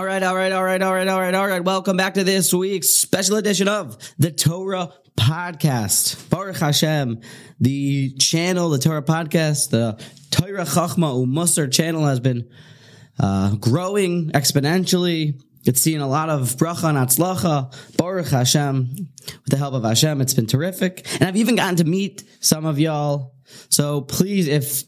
All right. Welcome back to this week's special edition of the Torah Podcast. Baruch Hashem, the channel, the Torah Podcast, the Torah Chachma Umusar channel has been growing exponentially. It's seen a lot of bracha and atzlacha. Baruch Hashem, with the help of Hashem, it's been terrific. And I've even gotten to meet some of y'all. So please, if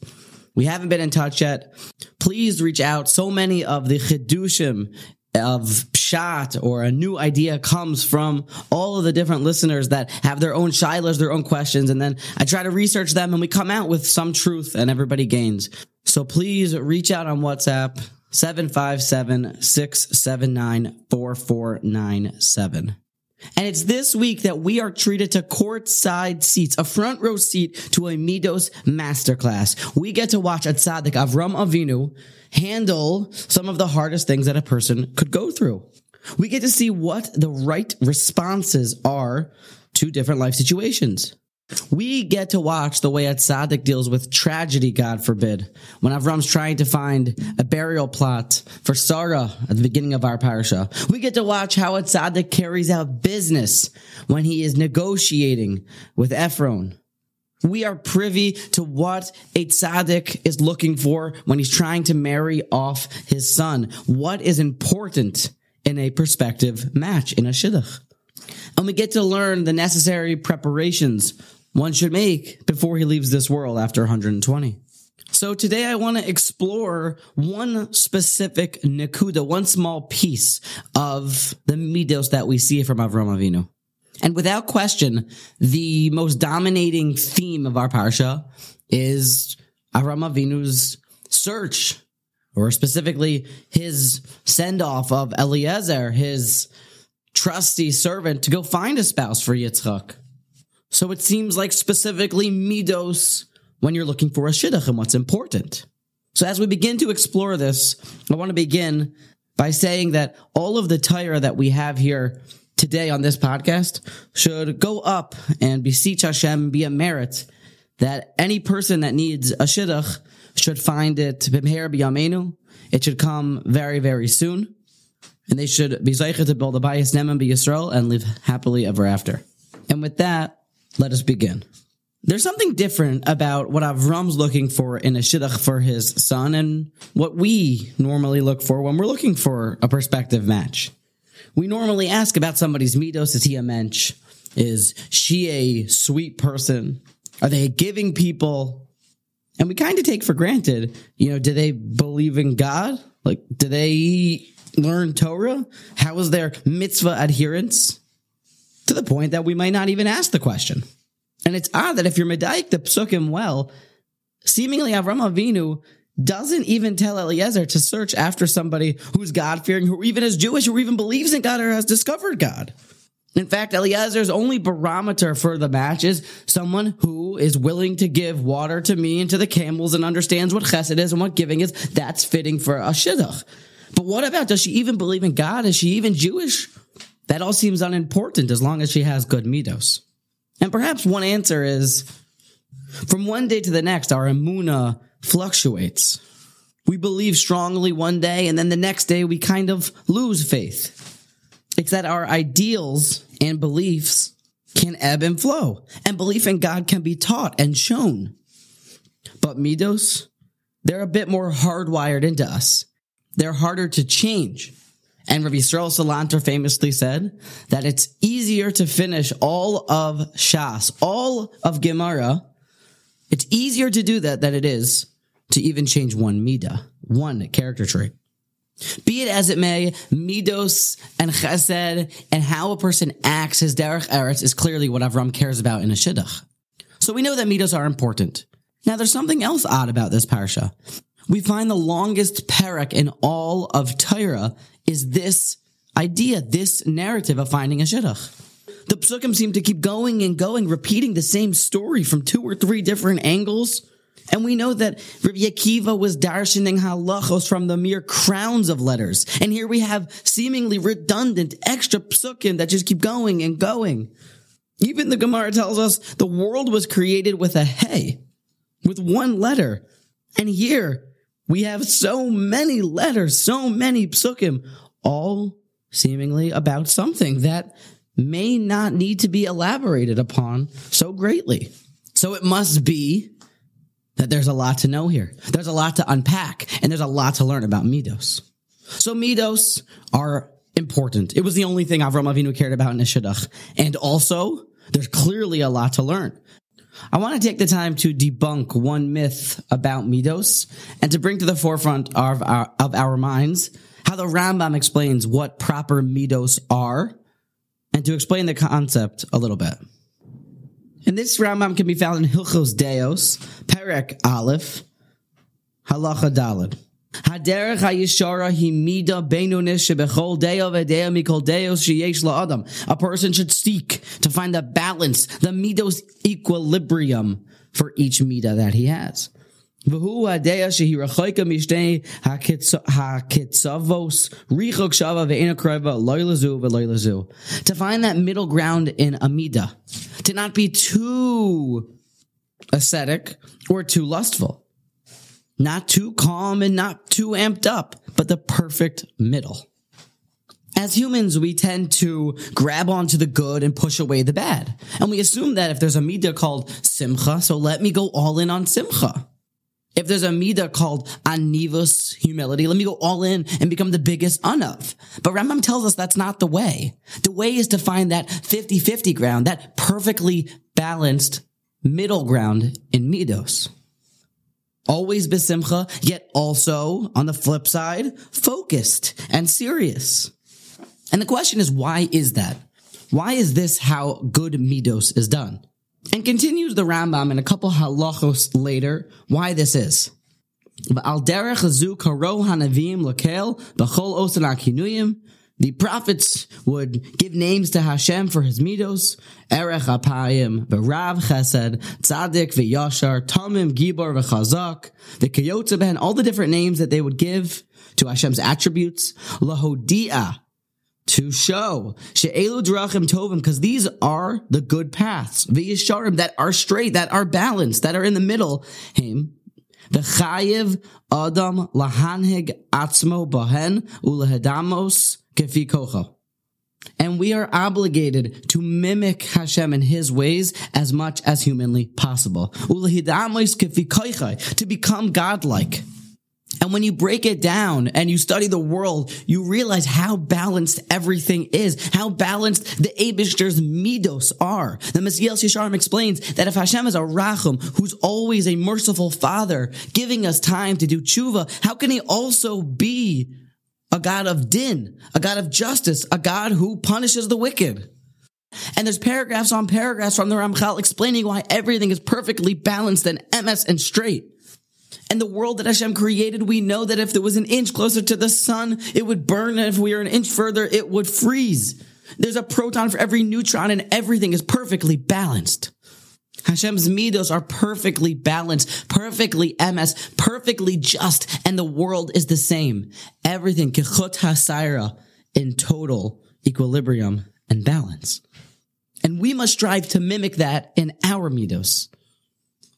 we haven't been in touch yet, please reach out. So many of the chidushim of pshat or a new idea comes from all of the different listeners that have their own shilas, their own questions, and then I try to research them and we come out with some truth and everybody gains. So please reach out on WhatsApp, 757-679-4497. And it's this week that we are treated to courtside seats, a front row seat to a Midos masterclass. We get to watch a tzaddik, Avraham Avinu, handle some of the hardest things that a person could go through. We get to see what the right responses are to different life situations. We get to watch the way a tzaddik deals with tragedy, God forbid, when Avram's trying to find a burial plot for Sarah at the beginning of our Parsha. We get to watch how a tzaddik carries out business when he is negotiating with Ephron. We are privy to what a tzaddik is looking for when he's trying to marry off his son. What is important in a prospective match, in a shidduch. And we get to learn the necessary preparations one should make before he leaves this world after 120. So today I want to explore one specific nekuda, one small piece of the midos that we see from Avraham Avinu. And without question, the most dominating theme of our parsha is Avraham Avinu's search, or specifically his send-off of Eliezer, his trusty servant, to go find a spouse for Yitzchak. So it seems like specifically midos when you're looking for a shidduch and what's important. So as we begin to explore this, I want to begin by saying that all of the Torah that we have here today on this podcast should go up and beseech Hashem, be a merit that any person that needs a shidduch should find it b'mehera b'yameinu. It should come very, very soon. And they should be zeicha to build a bayis neman b'Yisrael and live happily ever after. And with that, let us begin. There's something different about what Avram's looking for in a shidduch for his son and what we normally look for when we're looking for a prospective match. We normally ask about somebody's midos. Is he a mensch? Is she a sweet person? Are they giving people? And we kind of take for granted, do they believe in God? Do they learn Torah? How is their mitzvah adherence? To the point that we might not even ask the question. And it's odd that if you're medayik the psukim well, seemingly Avraham Avinu doesn't even tell Eliezer to search after somebody who's God-fearing, who even is Jewish, who even believes in God or has discovered God. In fact, Eliezer's only barometer for the match is someone who is willing to give water to me and to the camels and understands what chesed is and what giving is. That's fitting for a shidduch. But what about, does she even believe in God? Is she even Jewish? That all seems unimportant as long as she has good midos. And perhaps one answer is, from one day to the next, our emunah fluctuates. We believe strongly one day, and then the next day we kind of lose faith. It's that our ideals and beliefs can ebb and flow, and belief in God can be taught and shown. But midos, they're a bit more hardwired into us. They're harder to change. And Rabbi Yisrael Salanter famously said that it's easier to finish all of Shas, all of Gemara. It's easier to do that than it is to even change one Middah, one character trait. Be it as it may, Midos and Chesed and how a person acts, his Derech Eretz, is clearly what Avram cares about in a Shidduch. So we know that Midos are important. Now there's something else odd about this Parsha. We find the longest parak in all of Torah is this idea, this narrative of finding a shidduch. The psukim seem to keep going and going, repeating the same story from two or three different angles. And we know that Rabbi Akiva was darshaning halachos from the mere crowns of letters. And here we have seemingly redundant, extra psukim that just keep going and going. Even the Gemara tells us the world was created with a hey, with one letter. And here we have so many letters, so many psukim, all seemingly about something that may not need to be elaborated upon so greatly. So it must be that there's a lot to know here. There's a lot to unpack, and there's a lot to learn about Midos. So Midos are important. It was the only thing Avraham Avinu cared about in his Shidduch. And also, there's clearly a lot to learn. I want to take the time to debunk one myth about Midos and to bring to the forefront of our minds how the Rambam explains what proper Midos are and to explain the concept a little bit. And this Rambam can be found in Hilchos Deos, Perek Aleph, Halacha Daled. Haderech hayishara hi midah benonish shebechol deo v'deo mikol deo sheyesh la'adam. A person should seek to find the balance, the midos equilibrium for each midah that he has. V'hu hadea shehi rechoika mishnei hakitzavos richok shava ve'ena kreva loylazu ve'loylazu. To find that middle ground in a midah, to not be too ascetic or too lustful. Not too calm and not too amped up, but the perfect middle. As humans, we tend to grab onto the good and push away the bad. And we assume that if there's a midah called simcha, so let me go all in on simcha. If there's a midah called anivus, humility, let me go all in and become the biggest anav. But Rambam tells us that's not the way. The way is to find that 50-50 ground, that perfectly balanced middle ground in midos. Always besimcha, yet also, on the flip side, focused and serious. And the question is, why is that? Why is this how good midos is done? And continues the Rambam in a couple halachos later, why this is. The prophets would give names to Hashem for his midos. Erech apayim, v'rav chesed, tzadik v'yashar, tamim gibor v'chazak, the kiyotze ben, all the different names that they would give to Hashem's attributes. Lahodia, to show. She'elu drachim tovim, because these are the good paths. V'yasharim, that are straight, that are balanced, that are in the middle. Him. The chayiv adam lahanhig atzmo bahen ulehedamos. And we are obligated to mimic Hashem in His ways as much as humanly possible. To become godlike. And when you break it down and you study the world, you realize how balanced everything is, how balanced the Eibishter's midos are. The Mesilas Yesharim explains that if Hashem is a rachum, who's always a merciful father, giving us time to do tshuva, how can He also be a God of din, a God of justice, a God who punishes the wicked? And there's paragraphs on paragraphs from the Ramchal explaining why everything is perfectly balanced and MS and straight. And the world that Hashem created, we know that if there was an inch closer to the sun, it would burn. And if we were an inch further, it would freeze. There's a proton for every neutron and everything is perfectly balanced. Hashem's midos are perfectly balanced, perfectly MS, perfectly just, and the world is the same. Everything, kechut hasaira, in total equilibrium and balance. And we must strive to mimic that in our midos.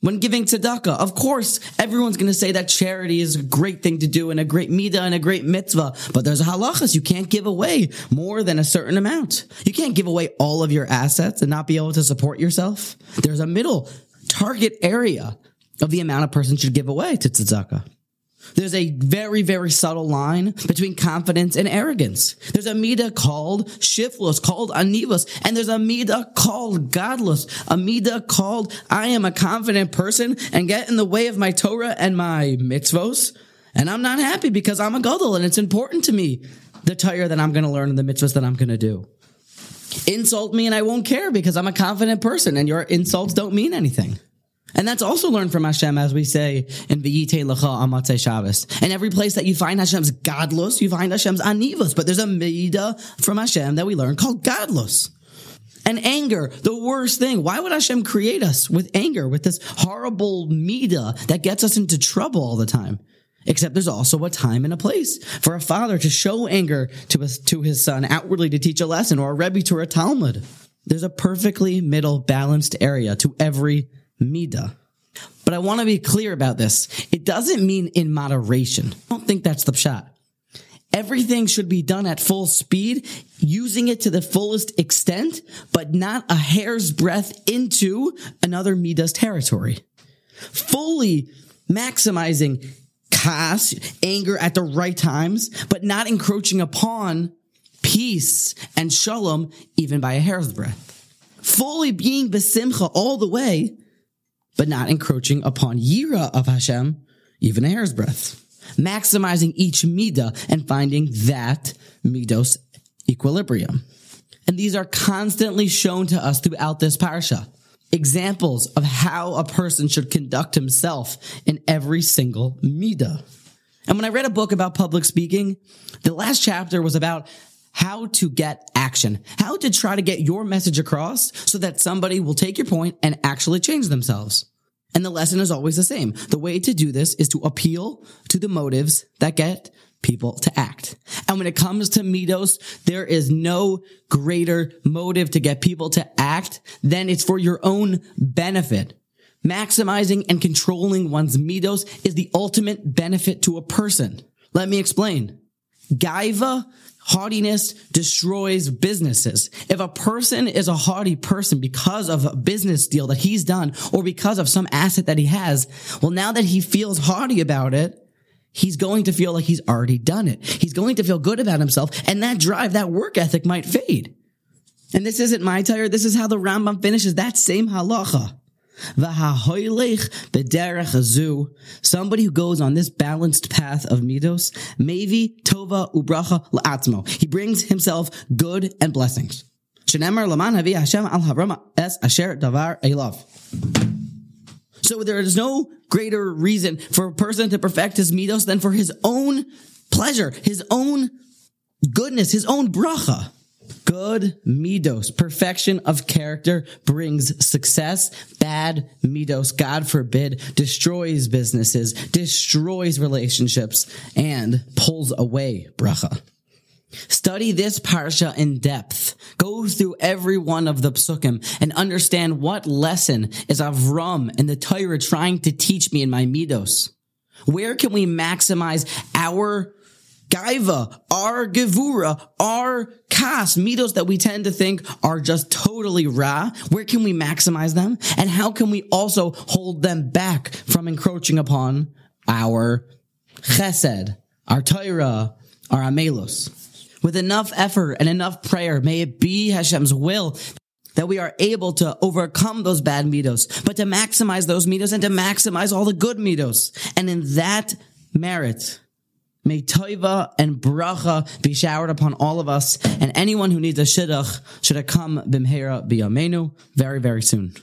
When giving tzedakah, of course, everyone's going to say that charity is a great thing to do and a great midah and a great mitzvah, but there's halachas. You can't give away more than a certain amount. You can't give away all of your assets and not be able to support yourself. There's a middle target area of the amount a person should give away to tzedakah. There's a very, very subtle line between confidence and arrogance. There's a midah called shiftless, called anivus, and there's a midah called godless, a midah called I am a confident person and get in the way of my Torah and my mitzvos, and I'm not happy because I'm a gadol and it's important to me, the Torah that I'm going to learn and the mitzvos that I'm going to do. Insult me and I won't care because I'm a confident person and your insults don't mean anything. And that's also learned from Hashem, as we say in V'yitei Lecha Amatzei Shabbos. And every place that you find Hashem's godless, you find Hashem's anivus. But there's a midah from Hashem that we learn called godless. And anger, the worst thing. Why would Hashem create us with anger, with this horrible midah that gets us into trouble all the time? Except there's also a time and a place for a father to show anger to his son outwardly to teach a lesson, or a rebbe to a Talmud. There's a perfectly middle balanced area to every midah. But I want to be clear about this. It doesn't mean in moderation. I don't think that's the pshat. Everything should be done at full speed, using it to the fullest extent, but not a hair's breadth into another Midas territory. Fully maximizing kas, anger at the right times, but not encroaching upon peace and shalom even by a hair's breadth. Fully being besimcha all the way, but not encroaching upon yira of Hashem even a hair's breadth. Maximizing each midah and finding that midos equilibrium. And these are constantly shown to us throughout this parsha. Examples of how a person should conduct himself in every single midah. And when I read a book about public speaking, the last chapter was about how to get action, how to try to get your message across so that somebody will take your point and actually change themselves. And the lesson is always the same. The way to do this is to appeal to the motives that get people to act. And when it comes to midos, there is no greater motive to get people to act than it's for your own benefit. Maximizing and controlling one's midos is the ultimate benefit to a person. Let me explain. Gaiva, haughtiness, destroys businesses. If a person is a haughty person because of a business deal that he's done or because of some asset that he has, well, now that he feels haughty about it, he's going to feel like he's already done it. He's going to feel good about himself, and that drive, that work ethic might fade. And this isn't my tire. This is how the Rambam finishes that same halacha. V'hahoylech b'derech hazu. Somebody who goes on this balanced path of midos, mevi tova ubracha la'atzmo. He brings himself good and blessings. Shenemar laman havi Hashem al harama es asher davar elav. So there is no greater reason for a person to perfect his midos than for his own pleasure, his own goodness, his own bracha. Good midos, perfection of character, brings success. Bad midos, God forbid, destroys businesses, destroys relationships, and pulls away bracha. Study this parsha in depth. Go through every one of the psukim and understand what lesson is Avram and the Torah trying to teach me in my midos. Where can we maximize our gaiva, our gevura, our kas, midos that we tend to think are just totally ra? Where can we maximize them? And how can we also hold them back from encroaching upon our chesed, our Torah, our amelos? With enough effort and enough prayer, may it be Hashem's will that we are able to overcome those bad midos, but to maximize those midos and to maximize all the good midos. And in that merit, may toiva and bracha be showered upon all of us, and anyone who needs a shidduch should have come bimheira biyamenu very, very soon.